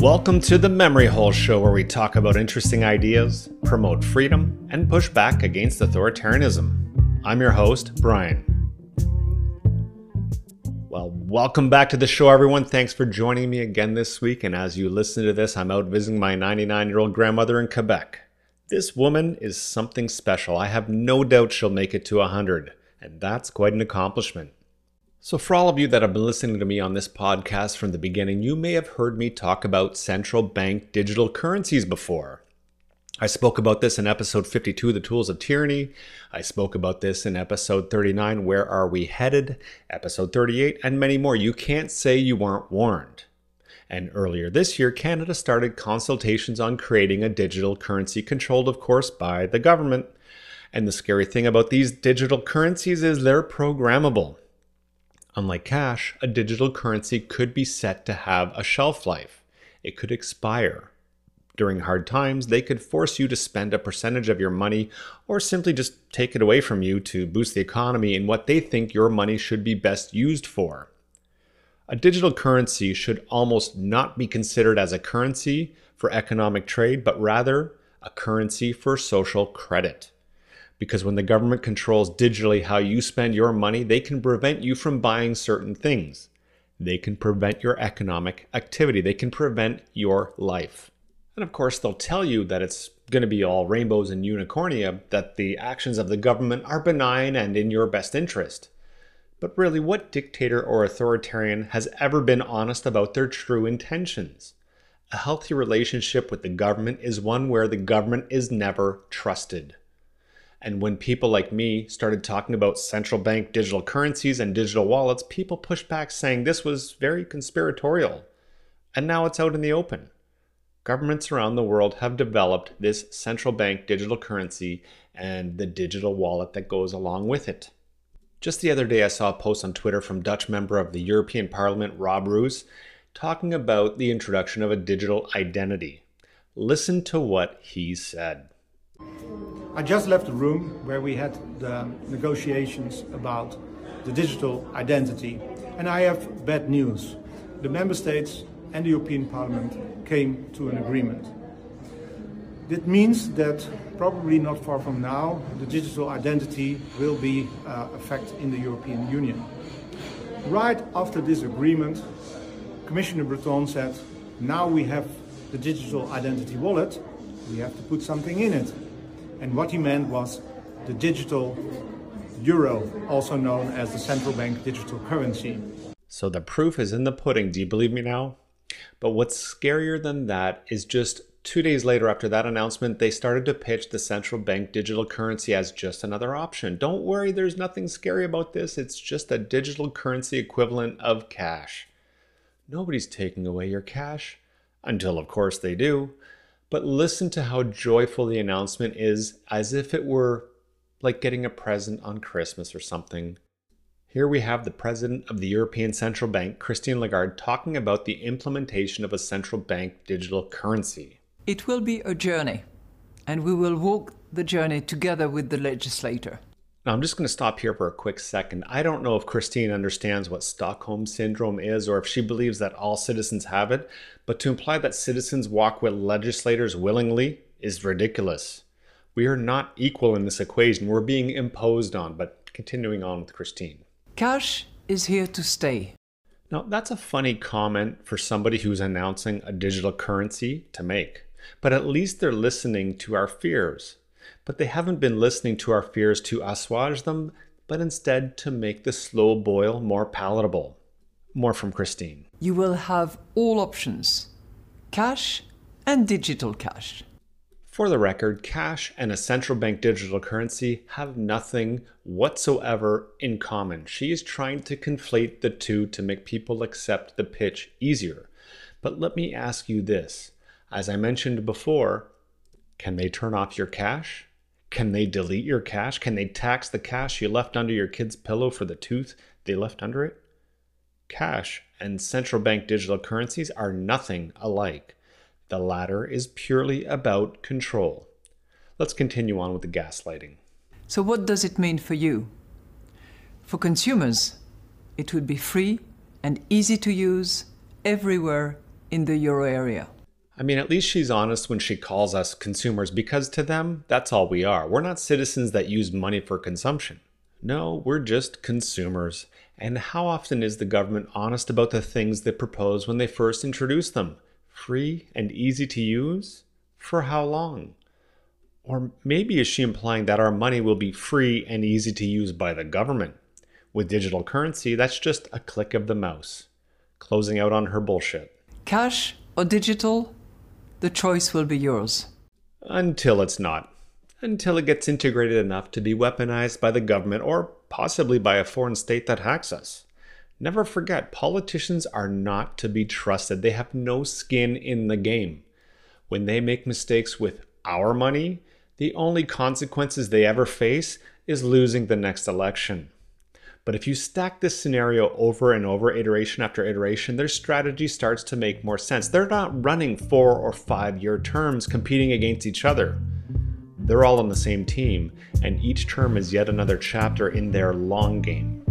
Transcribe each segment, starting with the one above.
Welcome to the Memory Hole Show, where we talk about interesting ideas, promote freedom, and push back against authoritarianism. I'm your host, Brian. Well, welcome back to the show, everyone. Thanks for joining me again this week. And as you listen to this, I'm out visiting my 99-year-old grandmother in Quebec. This woman is something special. I have no doubt she'll make it to 100, and that's quite an accomplishment. So for all of you that have been listening to me on this podcast from the beginning, you may have heard me talk about central bank digital currencies before. I spoke about this in episode 52, The Tools of Tyranny. I spoke about this in episode 39, Where Are We Headed? Episode 38, and many more. You can't say you weren't warned. And earlier this year, Canada started consultations on creating a digital currency controlled, of course, by the government. And the scary thing about these digital currencies is they're programmable. Unlike cash, a digital currency could be set to have a shelf life. It could expire. During hard times, they could force you to spend a percentage of your money or simply just take it away from you to boost the economy in what they think your money should be best used for. A digital currency should almost not be considered as a currency for economic trade, but rather a currency for social credit. Because when the government controls digitally how you spend your money, they can prevent you from buying certain things. They can prevent your economic activity. They can prevent your life. And of course, they'll tell you that it's going to be all rainbows and unicornia, that the actions of the government are benign and in your best interest. But really, what dictator or authoritarian has ever been honest about their true intentions? A healthy relationship with the government is one where the government is never trusted. And when people like me started talking about central bank digital currencies and digital wallets, people pushed back saying this was very conspiratorial. And now it's out in the open. Governments around the world have developed this central bank digital currency and the digital wallet that goes along with it. Just the other day, I saw a post on Twitter from Dutch member of the European Parliament, Rob Roos, talking about the introduction of a digital identity. Listen to what he said. I just left a room where we had the negotiations about the digital identity, and I have bad news. The member states and the European Parliament came to an agreement. It means that probably not far from now, the digital identity will be a fact in the European Union. Right after this agreement, Commissioner Breton said, now we have the digital identity wallet, we have to put something in it. And what he meant was the digital euro, also known as the central bank digital currency. So the proof is in the pudding, do you believe me now? But what's scarier than that is just 2 days later after that announcement, they started to pitch the central bank digital currency as just another option. Don't worry, there's nothing scary about this. It's just a digital currency equivalent of cash. Nobody's taking away your cash, until of course they do. But listen to how joyful the announcement is, as if it were like getting a present on Christmas or something. Here we have the president of the European Central Bank, Christine Lagarde, talking about the implementation of a central bank digital currency. It will be a journey, and we will walk the journey together with the legislator. Now, I'm just going to stop here for a quick second. I don't know if Christine understands what Stockholm syndrome is or if she believes that all citizens have it, but to imply that citizens walk with legislators willingly is ridiculous. We are not equal in this equation. We're being imposed on, but continuing on with Christine. Cash is here to stay. Now, that's a funny comment for somebody who's announcing a digital currency to make, but at least they're listening to our fears. But they haven't been listening to our fears to assuage them, but instead to make the slow boil more palatable. More from Christine. You will have all options, cash and digital cash. For the record, cash and a central bank digital currency have nothing whatsoever in common. She is trying to conflate the two to make people accept the pitch easier. But let me ask you this. As I mentioned before, can they turn off your cash? Can they delete your cash? Can they tax the cash you left under your kid's pillow for the tooth they left under it? Cash and central bank digital currencies are nothing alike. The latter is purely about control. Let's continue on with the gaslighting. So what does it mean for you? For consumers, it would be free and easy to use everywhere in the euro area. I mean, at least she's honest when she calls us consumers, because to them, that's all we are. We're not citizens that use money for consumption. No, we're just consumers. And how often is the government honest about the things they propose when they first introduce them? Free and easy to use? For how long? Or maybe is she implying that our money will be free and easy to use by the government? With digital currency, that's just a click of the mouse. Closing out on her bullshit. Cash or digital? The choice will be yours. Until it's not. Until it gets integrated enough to be weaponized by the government or possibly by a foreign state that hacks us. Never forget, politicians are not to be trusted. They have no skin in the game. When they make mistakes with our money, the only consequences they ever face is losing the next election. But if you stack this scenario over and over, iteration after iteration, their strategy starts to make more sense. They're not running 4 or 5 year terms competing against each other. They're all on the same team, and each term is yet another chapter in their long game.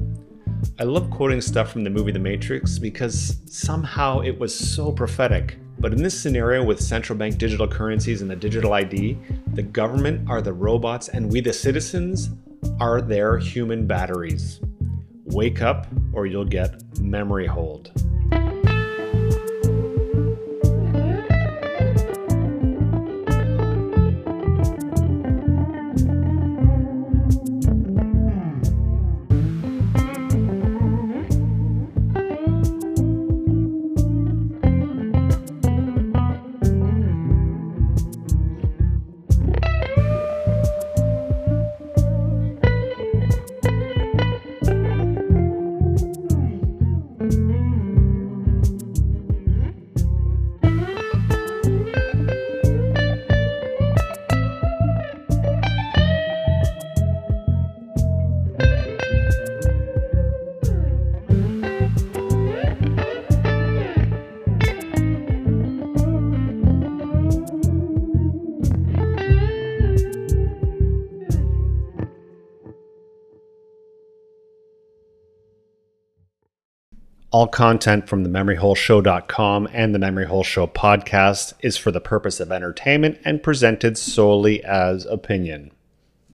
I love quoting stuff from the movie The Matrix because somehow it was so prophetic. But in this scenario with central bank digital currencies and the digital ID, the government are the robots and we the citizens are their human batteries. Wake up, or you'll get memory holed. All content from thememoryholeshow.com and the Memory Hole Show podcast is for the purpose of entertainment and presented solely as opinion.